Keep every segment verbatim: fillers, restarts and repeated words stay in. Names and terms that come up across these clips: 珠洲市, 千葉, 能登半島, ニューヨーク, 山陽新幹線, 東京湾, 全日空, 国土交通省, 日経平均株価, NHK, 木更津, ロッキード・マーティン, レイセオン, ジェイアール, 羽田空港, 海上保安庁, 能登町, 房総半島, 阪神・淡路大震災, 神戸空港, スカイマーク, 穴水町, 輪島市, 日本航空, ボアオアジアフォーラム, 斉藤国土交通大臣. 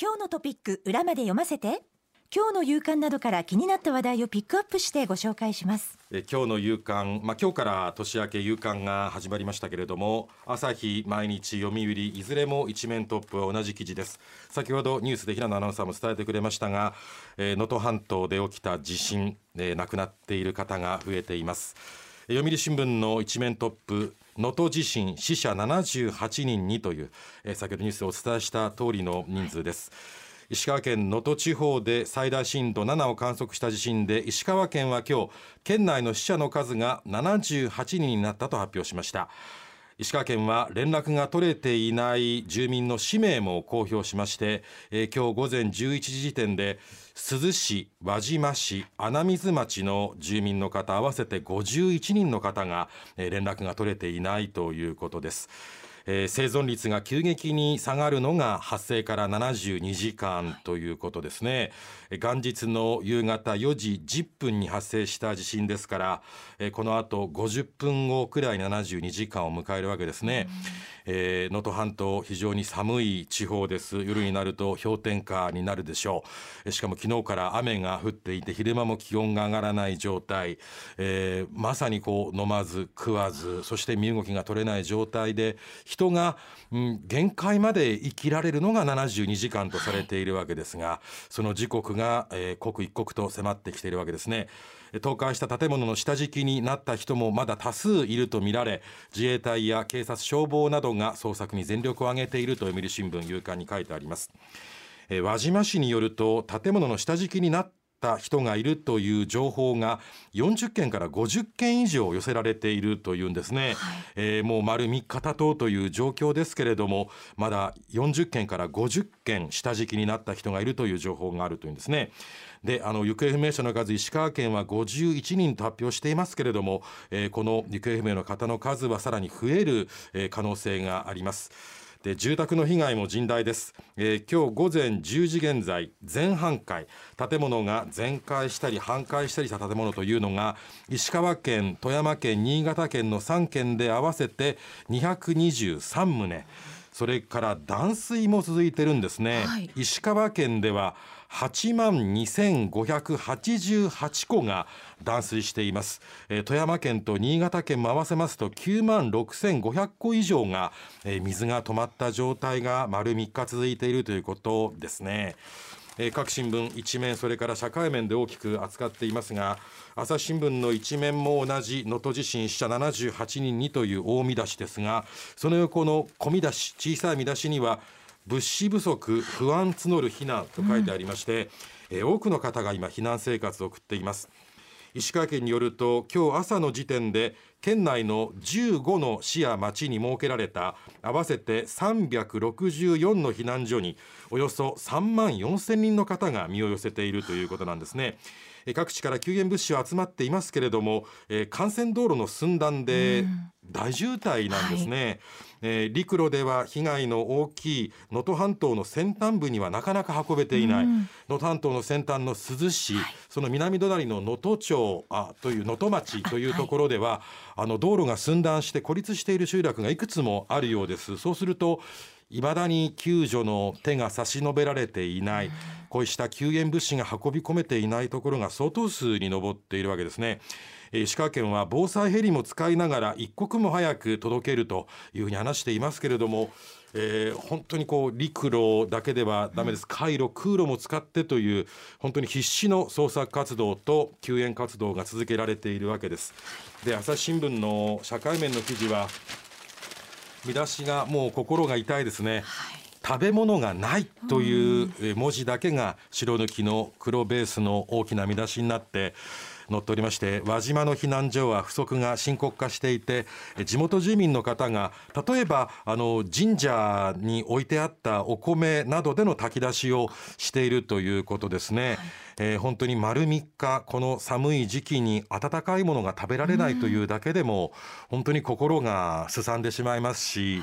今日のトピック裏まで読ませて。今日の夕刊などから気になった話題をピックアップしてご紹介します。え今日の夕刊、まあ、今日から年明け夕刊が始まりましたけれども、朝日、毎日、読売いずれも一面トップは同じ記事です。先ほどニュースで平野アナウンサーも伝えてくれましたが、えー、能登半島で起きた地震、えー、亡くなっている方が増えています。読売新聞の一面トップ、能登地震死者ななじゅうはちにんにという、えー、先ほどニュースでお伝えした通りの人数です。はい、石川県能登地方で最大震度ななを観測した地震で、石川県は今日県内の死者の数がななじゅうはちにんになったと発表しました。石川県は連絡が取れていない住民の氏名も公表しまして、えー、今日午前じゅういちじ時点で珠洲市、輪島市、穴水町の住民の方合わせてごじゅういちにんの方が、えー、連絡が取れていないということです。えー、生存率が急激に下がるのが発生からななじゅうにじかんということですね。元日の夕方よじじゅっぷんに発生した地震ですから、えー、このあとごじゅっぷんごくらいななじゅうにじかんを迎えるわけですね。能登、えー、半島、非常に寒い地方です。夜になると氷点下になるでしょう。しかも昨日から雨が降っていて、昼間も気温が上がらない状態、えー、まさにこう飲まず食わず、そして身動きが取れない状態で、人が、うん、限界まで生きられるのがななじゅうにじかんとされているわけですが、その時刻が、えー、刻一刻と迫ってきているわけですね。倒壊した建物の下敷きになった人もまだ多数いるとみられ、自衛隊や警察、消防などが捜索に全力を挙げていると読売新聞夕刊に書いてあります。えー、輪島市によると、建物の下敷きになった人がいるという情報がよんじゅっけんからごじゅっけん以上寄せられているというんですね。はい、えー、もう丸みっか経とうという状況ですけれども、まだよんじゅっけんからごじゅっけん下敷きになった人がいるという情報があるというんですね。で、あの行方不明者の数、石川県はごじゅういちにんと発表していますけれども、えー、この行方不明の方の数はさらに増える、えー、可能性があります。で、住宅の被害も甚大です。えー、今日午前じゅうじ現在、全半壊、建物が全壊したり半壊したりした建物というのが石川県、富山県、新潟県のさんけんで合わせてにひゃくにじゅうさんとう、それから断水も続いてるんですね。はい、石川県でははちまんにせんごひゃくはちじゅうはち戸が断水しています。えー、富山県と新潟県も合わせますときゅうまんろくせんごひゃく戸以上が、えー、水が止まった状態が丸みっか続いているということですね。えー、各新聞一面、それから社会面で大きく扱っていますが、朝日新聞の一面も同じ能登地震死者ななじゅうはちにんにという大見出しですが、その横の小見出し、小さい見出しには物資不足、不安募る避難と書いてありまして、うん、えー、多くの方が今避難生活を送っています。石川県によると、今日朝の時点で県内のじゅうごの市や町に設けられた合わせてさんびゃくろくじゅうよんの避難所におよそさんまんよんせんにんの方が身を寄せているということなんですね。各地から救援物資は集まっていますけれども、えー、幹線道路の寸断で大渋滞なんですね。うん、はい、えー、陸路では被害の大きい能登半島の先端部にはなかなか運べていない。能登半島の先端の珠洲市、はい、その南隣の能登町あという能登町というところでは、はい、あの道路が寸断して孤立している集落がいくつもあるようです。そうするといまだに救助の手が差し伸べられていない、こうした救援物資が運び込めていないところが相当数に上っているわけですね。石川県は防災ヘリも使いながら一刻も早く届けるというふうに話していますけれども、えー、本当にこう陸路だけではダメです。海路、空路も使ってという、本当に必死の捜索活動と救援活動が続けられているわけです。で、朝日新聞の社会面の記事は見出しがもう心が痛いですね。はい、食べ物がないという文字だけが白抜きの黒ベースの大きな見出しになって載っておりまして、輪島の避難所は不足が深刻化していて、地元住民の方が例えばあの神社に置いてあったお米などでの炊き出しをしているということですね。はい、えー、本当に丸みっか、この寒い時期に温かいものが食べられないというだけでも本当に心がすさんでしまいますし、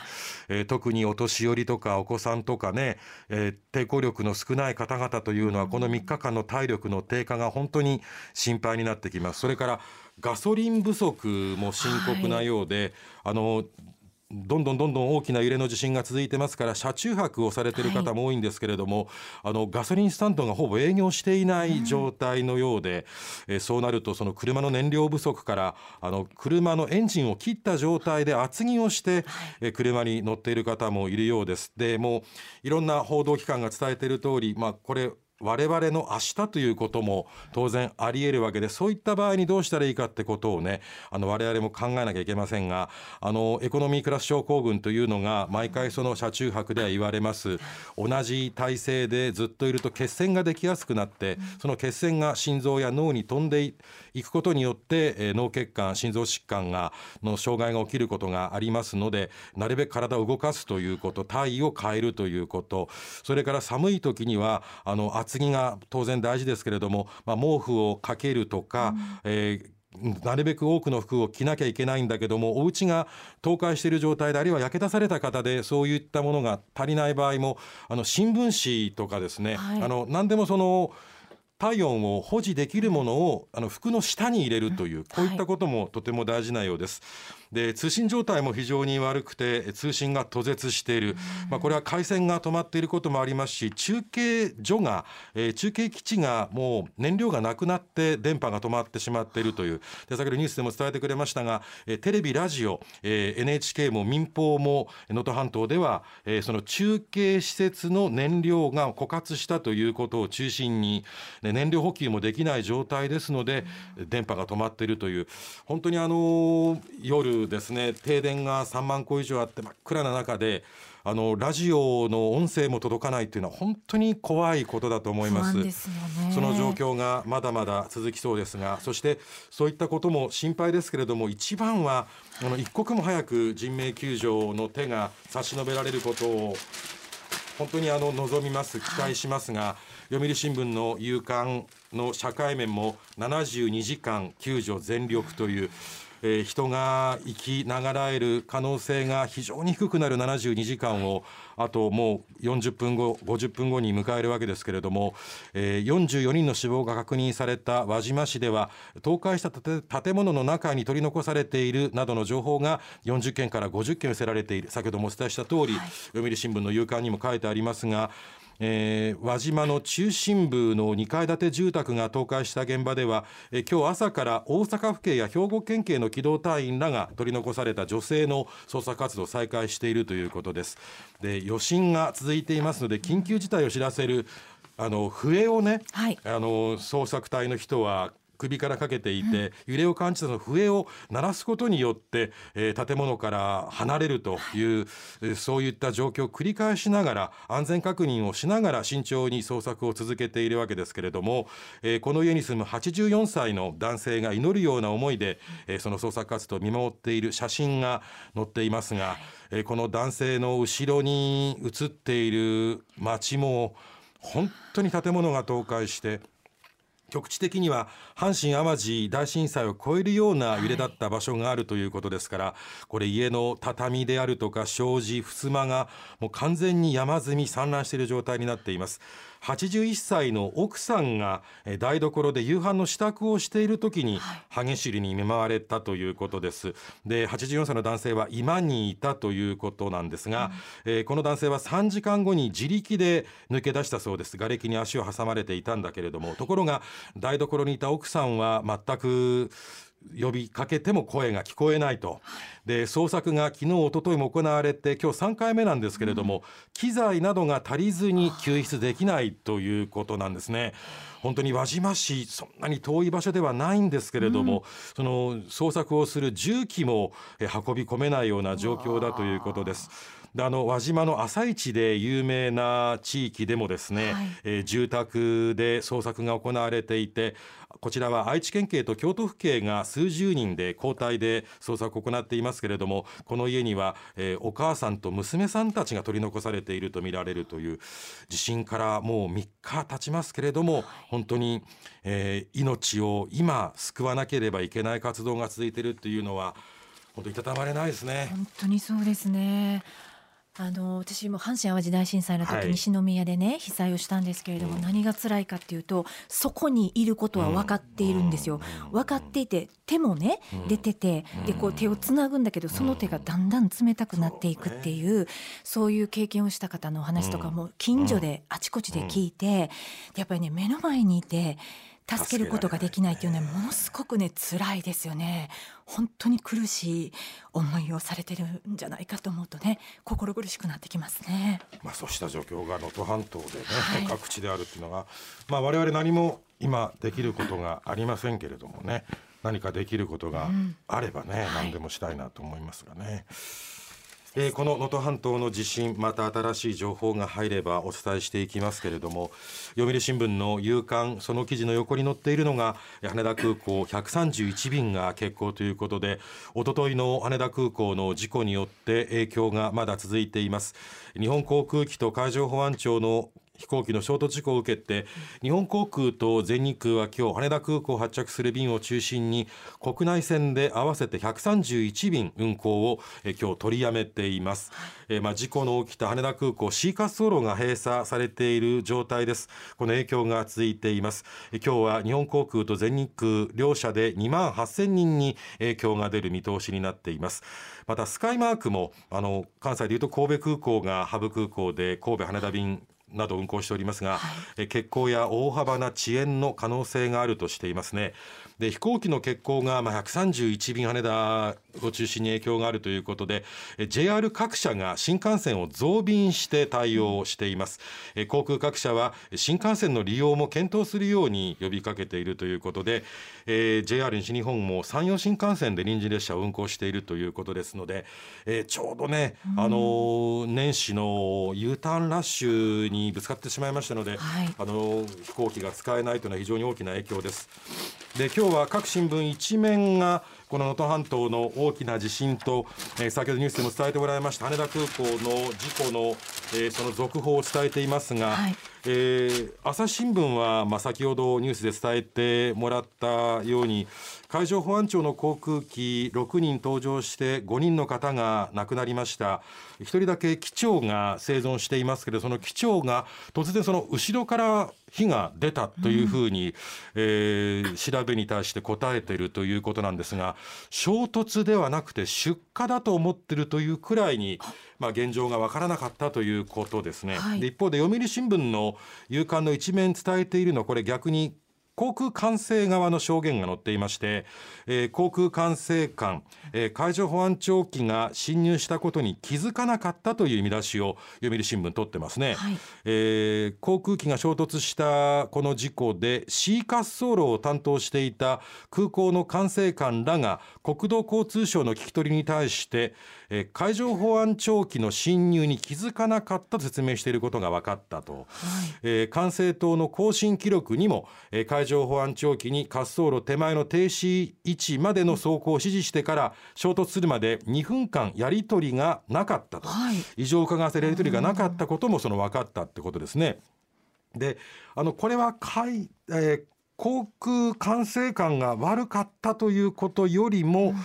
えー、特にお年寄りとかお子さんとかね、えー、抵抗力の少ない方々というのはこのみっかかんの体力の低下が本当に心配になってきます。それからガソリン不足も深刻なようで、はい、あのどんどんどんどん大きな揺れの地震が続いてますから、車中泊をされている方も多いんですけれども、はい、あのガソリンスタンドがほぼ営業していない状態のようで、うん、えそうなるとその車の燃料不足からあの車のエンジンを切った状態で厚着をして、はい、え車に乗っている方もいるようです。でもういろんな報道機関が伝えている通り、まあ、これ我々の明日ということも当然あり得るわけで、そういった場合にどうしたらいいかってことをね、あの我々も考えなきゃいけませんが、あのエコノミークラス症候群というのが毎回その車中泊では言われます。同じ体勢でずっといると血栓ができやすくなって、その血栓が心臓や脳に飛んでいくことによって、えー、脳血管、心臓疾患がの障害が起きることがありますので、なるべく体を動かすということ、体位を変えるということ、それから寒い時にはあの厚着が当然大事ですけれども、まあ、毛布をかけるとか、うんえーなるべく多くの服を着なきゃいけないんだけども、お家が倒壊している状態で、あるいは焼け出された方でそういったものが足りない場合も、あの新聞紙とかですね、はい、あの何でもその体温を保持できるものをあの服の下に入れるという、こういったこともとても大事なようです。で、通信状態も非常に悪くて通信が途絶している、まあ、これは回線が止まっていることもありますし、中継所が、えー、中継基地がもう燃料がなくなって電波が止まってしまっているという、で先ほどニュースでも伝えてくれましたが、えー、テレビラジオ、えー、エヌエイチケー も民放も能登半島では、えー、その中継施設の燃料が枯渇したということを中心に、燃料補給もできない状態ですので、電波が止まっているという、本当にあの夜ですね、停電がさんまんこ以上あって真っ暗な中で、あのラジオの音声も届かないというのは本当に怖いことだと思います。ですよね、その状況がまだまだ続きそうですが、そしてそういったことも心配ですけれども、一番はあの一刻も早く人命救助の手が差し伸べられることを本当にあの望みます、期待しますが、はい、読売新聞の夕刊の社会面もななじゅうにじかん救助全力という、えー、人が生きながらえる可能性が非常に低くなるななじゅうにじかんを、あともうよんじゅっぷんご、ごじゅっぷんごに迎えるわけですけれども、えー、よんじゅうよにんの死亡が確認された輪島市では、倒壊した建物の中に取り残されているなどの情報がよんじゅっけんからごじゅっけん寄せられている。先ほどもお伝えした通り、はい、読売新聞の夕刊にも書いてありますが、えー、輪島の中心部のにかいだて住宅が倒壊した現場では、えー、今日朝から大阪府警や兵庫県警の機動隊員らが取り残された女性の捜索活動を再開しているということです。で、余震が続いていますので、緊急事態を知らせるあの笛をね、はい、あの捜索隊の人は首からかけていて、うん、揺れを感じたその笛を鳴らすことによって、えー、建物から離れるという、はい、そういった状況を繰り返しながら、安全確認をしながら慎重に捜索を続けているわけですけれども、えー、この家に住むはちじゅうよんさいの男性が祈るような思いで、えー、その捜索活動を見守っている写真が載っていますが、はい、えー、この男性の後ろに写っている街も本当に建物が倒壊して、局地的には阪神・淡路大震災を超えるような揺れだった場所があるということですから、はい、これ家の畳であるとか障子、襖がもう完全に山積み散乱している状態になっています。はちじゅういっさいの奥さんが台所で夕飯の支度をしているときに激しい揺れに見舞われたということです。で、はちじゅうよんさいの男性は居間にいたということなんですが、うん、えー、この男性はさんじかんごに自力で抜け出したそうです。瓦礫に足を挟まれていたんだけれども、ところが台所にいた奥さんは全く呼びかけても声が聞こえないと。で、捜索が昨日一昨日も行われて、今日さんかいめなんですけれども、うん、機材などが足りずに救出できないということなんですね。本当に輪島市、そんなに遠い場所ではないんですけれども、うん、その捜索をする重機も運び込めないような状況だということです。で、あの輪島の朝市で有名な地域でもですね、はい、えー、住宅で捜索が行われていて、こちらは愛知県警と京都府警が数十人で交代で捜索を行っていますけれども、この家には、えー、お母さんと娘さんたちが取り残されていると見られるという、地震からもうみっか経ちますけれども、本当に、えー、命を今救わなければいけない活動が続いているというのは本当にいたたまれないですね。本当にそうですね。あの私も阪神淡路大震災の時、はい、西宮でね被災をしたんですけれども、うん、何が辛いかっていうとそこにいることは分かっているんですよ、うん、分かっていて手もね、うん、出ててでこう手をつなぐんだけどその手がだんだん冷たくなっていくっていう、うん、そういう経験をした方のお話とかも近所であちこちで聞いてやっぱりね目の前にいて助けることができないっていうのはものすごくね辛いですよね。本当に苦しい思いをされてるんじゃないかと思うとね心苦しくなってきますね、まあ、そうした状況が能登半島で、ねはい、各地であるっていうのが、まあ、我々何も今できることがありませんけれどもね何かできることがあればね、うんはい、何でもしたいなと思いますがね、えー、この能登半島の地震また新しい情報が入ればお伝えしていきますけれども読売新聞の夕刊その記事の横に載っているのが羽田空港ひゃくさんじゅういちびんが欠航ということでおとといの羽田空港の事故によって影響がまだ続いています。日本航空機と海上保安庁の飛行機の衝突事故を受けて日本航空と全日空は今日羽田空港を発着する便を中心に国内線で合わせてひゃくさんじゅういちびん運航を今日取りやめています、えーまあ、事故の起きた羽田空港 C 滑走路が閉鎖されている状態です。この影響が続いています。今日は日本航空と全日空両社でにまんはっせんにんに影響が出る見通しになっています。またスカイマークもあの関西でいうと神戸空港がハブ空港で神戸羽田便など運航しておりますが、はい、欠航や大幅な遅延の可能性があるとしていますね。で飛行機の欠航がまあひゃくさんじゅういちびん羽田を中心に影響があるということで ジェイアール 各社が新幹線を増便して対応しています。航空各社は新幹線の利用も検討するように呼びかけているということで、えー、ジェイアール 西日本も山陽新幹線で臨時列車を運行しているということですので、えー、ちょうどね、うん、あの年始の U ターンラッシュにぶつかってしまいましたので、はい、あの飛行機が使えないというのは非常に大きな影響です。で今日は各新聞一面がこの能登半島の大きな地震と、えー、先ほどニュースでも伝えてもらいました羽田空港の事故の、えー、その続報を伝えていますが、はいえー、朝日新聞は、まあ、先ほどニュースで伝えてもらったように海上保安庁の航空機ろくにん搭乗してごにんの方が亡くなりました。ひとりだけ機長が生存していますけどその機長が突然その後ろから火が出たというふうに、うんえー、調べに対して答えているということなんですが衝突ではなくて出火だと思っているというくらいに、まあ、現状が分からなかったということですね、はい、で一方で読売新聞の夕刊の一面伝えているのはこれ逆に航空管制側の証言が載っていまして、えー、航空管制官、えー、海上保安庁機が侵入したことに気づかなかったという見出しを読売新聞取ってますね、はいえー、航空機が衝突したこの事故で C 滑走路を担当していた空港の管制官らが国土交通省の聞き取りに対して、えー、海上保安庁機の侵入に気づかなかったと説明していることが分かったと、はいえー、管制塔の更新記録にも、えー、海上海上保安庁機に滑走路手前の停止位置までの走行を指示してから衝突するまでにふんかんやり取りがなかったと、はい、異常を伺わせるやり取りがなかったこともその分かったってことですね。であのこれは海、えー航空管制官が悪かったということよりも、うん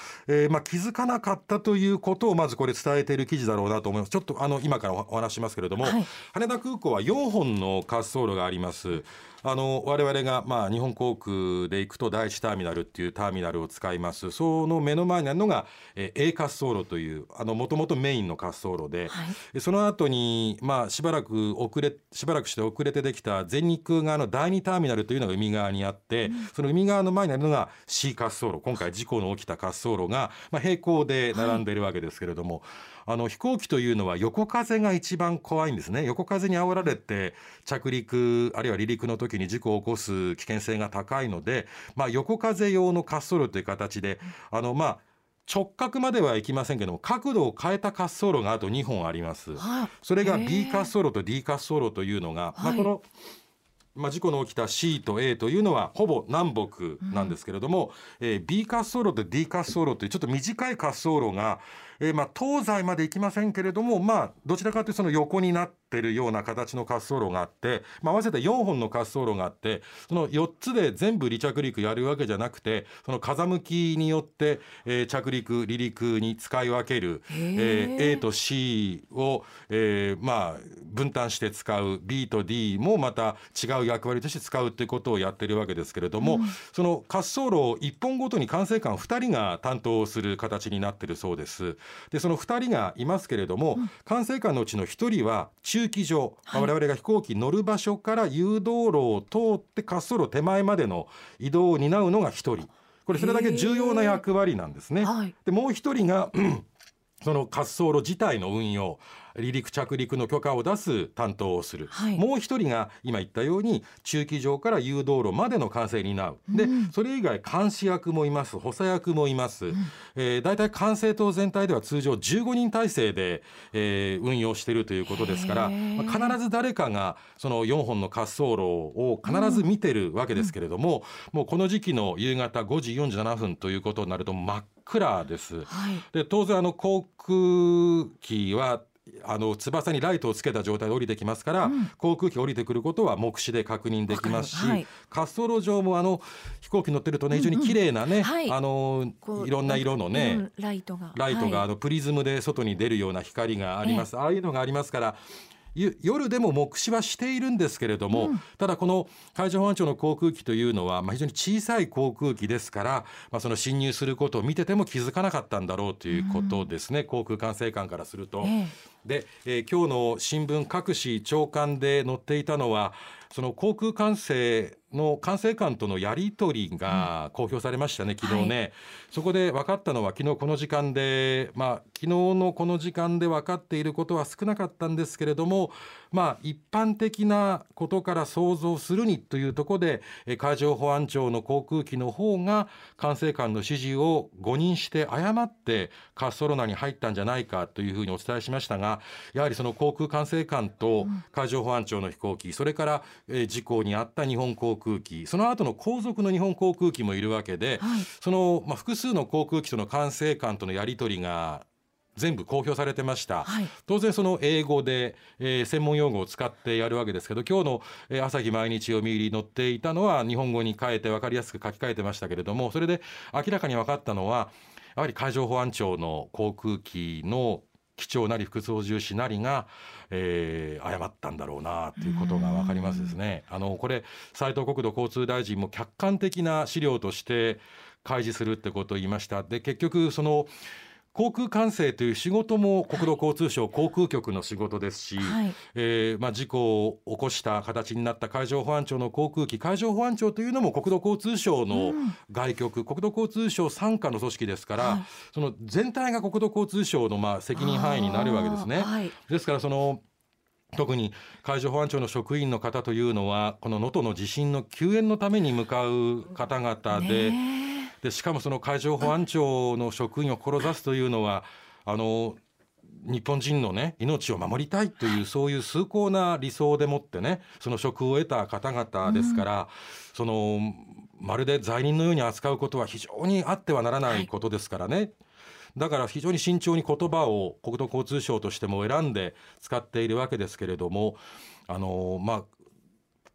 えーまあ、気づかなかったということをまずこれ伝えている記事だろうなと思います。ちょっとあの今からお話しますけれども、はい、羽田空港はよんほんの滑走路があります。あの我々が、まあ、日本航空で行くと第一ターミナルっていうターミナルを使います。その目の前にあるのが、えー、A 滑走路というもともとメインの滑走路で、はい、その後に、まあ、しばらく遅れしばらくして遅れてできた全日空側の第二ターミナルというのが海側にあって、うん、その海側の前にあるのが C 滑走路今回事故の起きた滑走路が、まあ、平行で並んでいるわけですけれども、はい、あの飛行機というのは横風が一番怖いんですね。横風に煽られて着陸あるいは離陸の時に事故を起こす危険性が高いので、まあ、横風用の滑走路という形で、うん、あのまあ直角まではいきませんけども角度を変えた滑走路があとにほんあります、はあ、それが B 滑走路と D 滑走路というのが、はいまあ、このまあ、事故の起きた C と A というのはほぼ南北なんですけれども、うんえー、B 滑走路と D 滑走路というちょっと短い滑走路が、えー、まあ東西まで行きませんけれども、まあ、どちらかというとその横になっってるような形の滑走路があって、まあ、合わせてよんほんの滑走路があって、そのよっつで全部離着陸やるわけじゃなくて、その風向きによって、えー、着陸離陸に使い分ける、えー、A と C を、えー、まあ分担して使う、 B と D もまた違う役割として使うということをやってるわけですけれども、うん、その滑走路をいっぽんごとに管制官ふたりが担当する形になっているそうです。でそのふたりがいますけれども、うん、管制官のうちのひとりは駐機場、はい、我々が飛行機乗る場所から誘導路を通って滑走路手前までの移動を担うのがひとり、これそれだけ重要な役割なんですね、はい、でもうひとりがその滑走路自体の運用、離陸着陸の許可を出す担当をする、はい、もう一人が今言ったように駐機場から誘導路までの管制になる、うん、でそれ以外監視役もいます、補佐役もいます、うんえー、だいたい管制塔全体では通常じゅうごにん体制で、えー、運用しているということですから、まあ、必ず誰かがそのよんほんの滑走路を必ず見てるわけですけれども、うん、もうこの時期の夕方ごじよんじゅうななふんということになると真っ暗です、はい、で当然あの航空機はあの翼にライトをつけた状態で降りてきますから、うん、航空機が降りてくることは目視で確認できますし、はい、滑走路上もあの飛行機乗ってるとね、うんうん、非常に綺麗なね、はい、あのいろんな色のね、うん、ライトが、ライトがあのプリズムで外に出るような光があります、はい、ああいうのがありますから夜でも目視はしているんですけれども、うん、ただこの海上保安庁の航空機というのは、まあ、非常に小さい航空機ですから、まあ、その侵入することを見てても気づかなかったんだろうということですね、うん、航空管制官からすると、ええ、で、えー、今日の新聞各紙朝刊で載っていたのはその航空管制の管制官とのやり取りが公表されましたね、うん、昨日ね、はい、そこで分かったのは昨日この時間で、まあ、昨日のこの時間で分かっていることは少なかったんですけれども、まあ、一般的なことから想像するにというところで海上保安庁の航空機の方が管制官の指示を誤認して誤って滑走路内に入ったんじゃないかというふうにお伝えしましたが、やはりその航空管制官と海上保安庁の飛行機、それから事故に遭った日本航空機、その後の後続の日本航空機もいるわけで、はい、その、まあ、複数の航空機との管制官とのやり取りが全部公表されてました、はい、当然その英語で、えー、専門用語を使ってやるわけですけど、今日の朝日毎日読売載っていたのは日本語に変えて分かりやすく書き換えてましたけれども、それで明らかに分かったのはやはり海上保安庁の航空機の機長なり副操縦士なりが、えー、誤ったんだろうなということが分かりますですね。あのこれ斉藤国土交通大臣も客観的な資料として開示するってことを言いました。で結局その航空管制という仕事も国土交通省航空局の仕事ですし、はい、えーまあ、事故を起こした形になった海上保安庁の航空機、海上保安庁というのも国土交通省の外局、うん、国土交通省傘下の組織ですから、はい、その全体が国土交通省のまあ責任範囲になるわけですね、はい、ですからその特に海上保安庁の職員の方というのはこの能登の地震の救援のために向かう方々で、ねでしかもその海上保安庁の職員を志すというのは、あの日本人の、ね、命を守りたいというそういう崇高な理想でもってね、その職を得た方々ですから、うん、そのまるで罪人のように扱うことは非常にあってはならないことですからね、はい、だから非常に慎重に言葉を国土交通省としても選んで使っているわけですけれども、あのまあ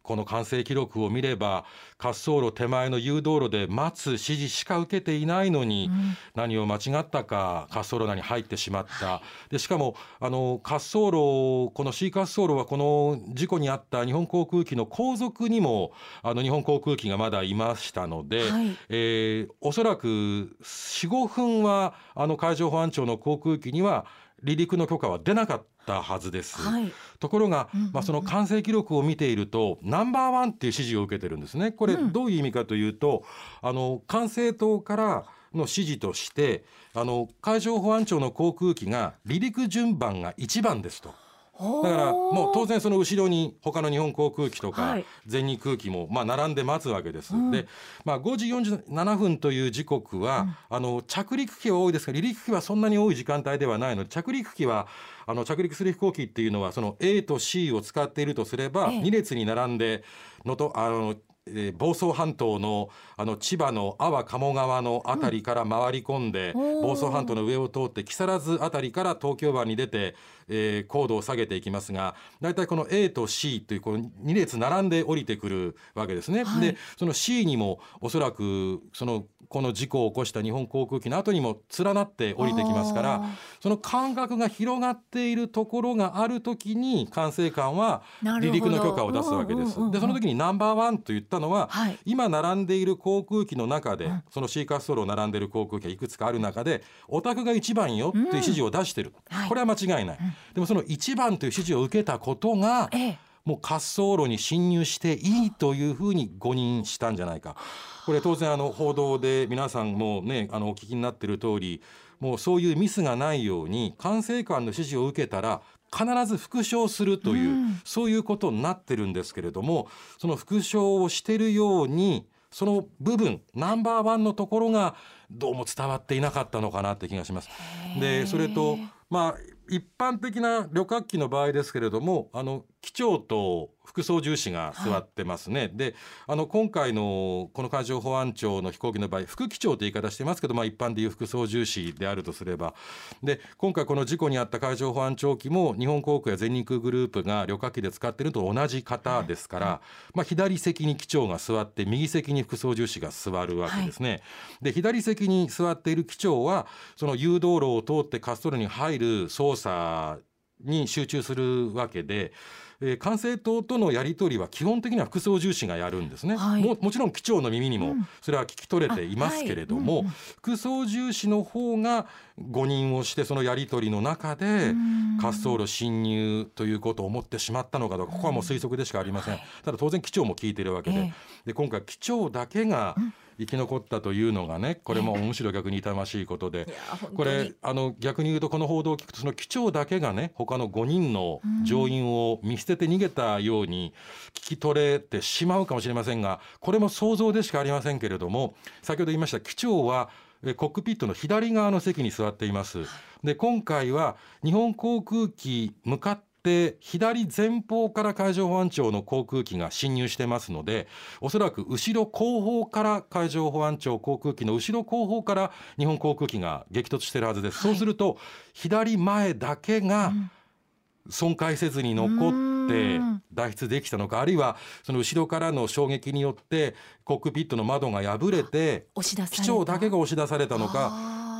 この管制記録を見れば滑走路手前の誘導路で待つ指示しか受けていないのに、うん、何を間違ったか滑走路内に入ってしまった、はい、でしかもあの滑走路、この C 滑走路はこの事故にあった日本航空機の後続にもあの日本航空機がまだいましたので、はい、えー、おそらく よんごふんはあの海上保安庁の航空機には離陸の許可は出なかったはずです、はい、ところが、うんうんうん、まあ、その管制記録を見ているとナンバーワンっていう指示を受けてるんですね。これどういう意味かというと、うん、あの管制塔からの指示としてあの海上保安庁の航空機が離陸順番がいちばんですと。だからもう当然その後ろに他の日本航空機とか全日空機もまあ並んで待つわけです、はい、うん、で、まあ、ごじよんじゅうななふんという時刻は、うん、あの着陸機は多いですが離陸機はそんなに多い時間帯ではないので、着陸機はあの着陸する飛行機っていうのはその A と C を使っているとすればに列に並んでのとあのえー、房総半島のあの千葉の阿波鴨川のあたりから回り込んで、うん、房総半島の上を通って木更津あたりから東京湾に出て、えー、高度を下げていきますが、だいたいこの A と C というこのに列並んで降りてくるわけですね、はい、でその C にもおそらくそのこの事故を起こした日本航空機の後にも連なって降りてきますから、その間隔が広がっているところがあるときに管制官は離陸の許可を出すわけです。でその時にナンバーワンと言ったのは、はい、今並んでいる航空機の中で、うん、その C 滑走路を並んでいる航空機がいくつかある中でお宅がいちばんよという指示を出している、うん、これは間違いない、うん、でもそのいちばんという指示を受けたことが、ええ、もう滑走路に侵入していいというふうに誤認したんじゃないか。これ当然あの報道で皆さんもねあのお聞きになっている通り、もうそういうミスがないように管制官の指示を受けたら必ず復唱するという、うん、そういうことになってるんですけれども、その復唱をしているようにその部分ナンバーワンのところがどうも伝わっていなかったのかなって気がします。でそれとまあ一般的な旅客機の場合ですけれども、あの機長と副操縦士が座ってますね、はい、であの今回のこの海上保安庁の飛行機の場合副機長という言い方してますけど、まあ、一般でいう副操縦士であるとすれば、で今回この事故に遭った海上保安庁機も日本航空や全日空グループが旅客機で使っていると同じ方ですから、はいまあ、左席に機長が座って右席に副操縦士が座るわけですね、はい、で左席に座っている機長はその誘導路を通って滑走路に入る操作に集中するわけで、えー、管制塔とのやり取りは基本的には副操縦士がやるんですね、はい、も, もちろん機長の耳にもそれは聞き取れていますけれども、うんはいうん、副操縦士の方が誤認をしてそのやり取りの中で滑走路侵入ということを思ってしまったのかどうか、ここはもう推測でしかありません、はい、ただ当然機長も聞いているわけ で,、えー、で今回機長だけが、うん生き残ったというのがね、これもむしろ逆に痛ましいことでこれあの逆に言うとこの報道を聞くとその機長だけがね他のごにんの乗員を見捨てて逃げたように聞き取れてしまうかもしれませんが、これも想像でしかありませんけれども、先ほど言いました機長はコックピットの左側の席に座っています。で今回は日本航空機向かってで左前方から海上保安庁の航空機が侵入してますので、おそらく後ろ後方から海上保安庁航空機の後ろ後方から日本航空機が激突してるはずです、はい、そうすると左前だけが損壊せずに残って脱出できたのか、あるいはその後ろからの衝撃によってコックピットの窓が破れて機長だけが押し出されたのか、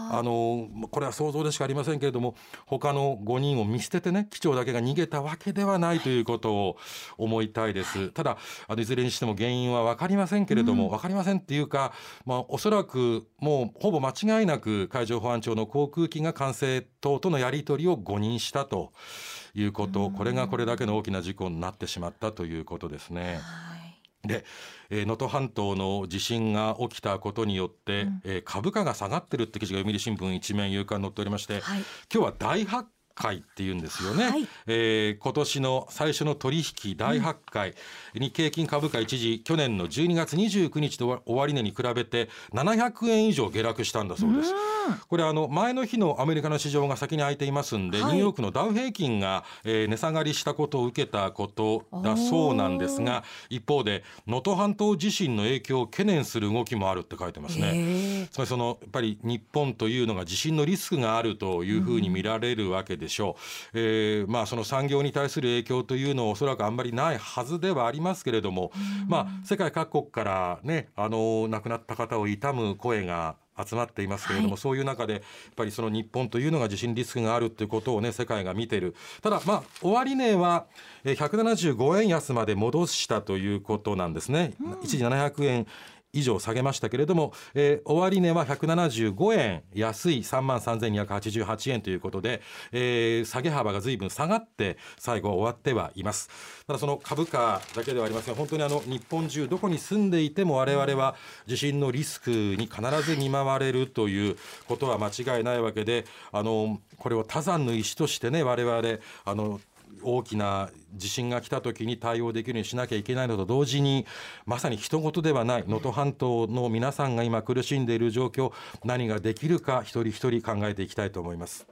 あのこれは想像でしかありませんけれども、他のごにんを見捨ててね機長だけが逃げたわけではないということを思いたいです、はい、ただあのいずれにしても原因は分かりませんけれども、うん、分かりませんっていうか、まあ、おそらくもうほぼ間違いなく海上保安庁の航空機が管制塔とのやり取りを誤認したということ、うん、これがこれだけの大きな事故になってしまったということですね、はいで、えー、能登半島の地震が起きたことによって、うんえー、株価が下がってるって記事が読売新聞一面夕刊に載っておりまして、はい、今日は大発会っていうんですよね、はいえー、今年の最初の取引大発会、うん、日経平均株価一時去年のじゅうにがつにじゅうくにちと終値に比べてななひゃくえん以上下落したんだそうです。これあの前の日のアメリカの市場が先に開いていますんで、はい、ニューヨークのダウ平均が、えー、値下がりしたことを受けたことだそうなんですが、一方で能登半島地震の影響を懸念する動きもあるって書いてますね。つまりそのやっぱり日本というのが地震のリスクがあるというふうに見られるわけで、うんでしょうえーまあ、その産業に対する影響というのはおそらくあんまりないはずではありますけれども、まあ、世界各国から、ね、あの亡くなった方を悼む声が集まっていますけれども、はい、そういう中でやっぱりその日本というのが地震リスクがあるということを、ね、世界が見ている。ただ、まあ、終値はひゃくななじゅうごえん安まで戻したということなんですね、うん、一時ななひゃくえん以上下げましたけれども、えー、終値はひゃくななじゅうごえん安い さんまんさんぜんにひゃくはちじゅうはちえんということで、えー、下げ幅が随分下がって最後は終わってはいます。ただその株価だけではありません。本当にあの日本中どこに住んでいても我々は地震のリスクに必ず見舞われるということは間違いないわけで、あのこれを他山の石としてね我々あの大きな地震が来た時に対応できるようにしなきゃいけないのと同時に、まさに人事ではない能登半島の皆さんが今苦しんでいる状況、何ができるか一人一人考えていきたいと思います。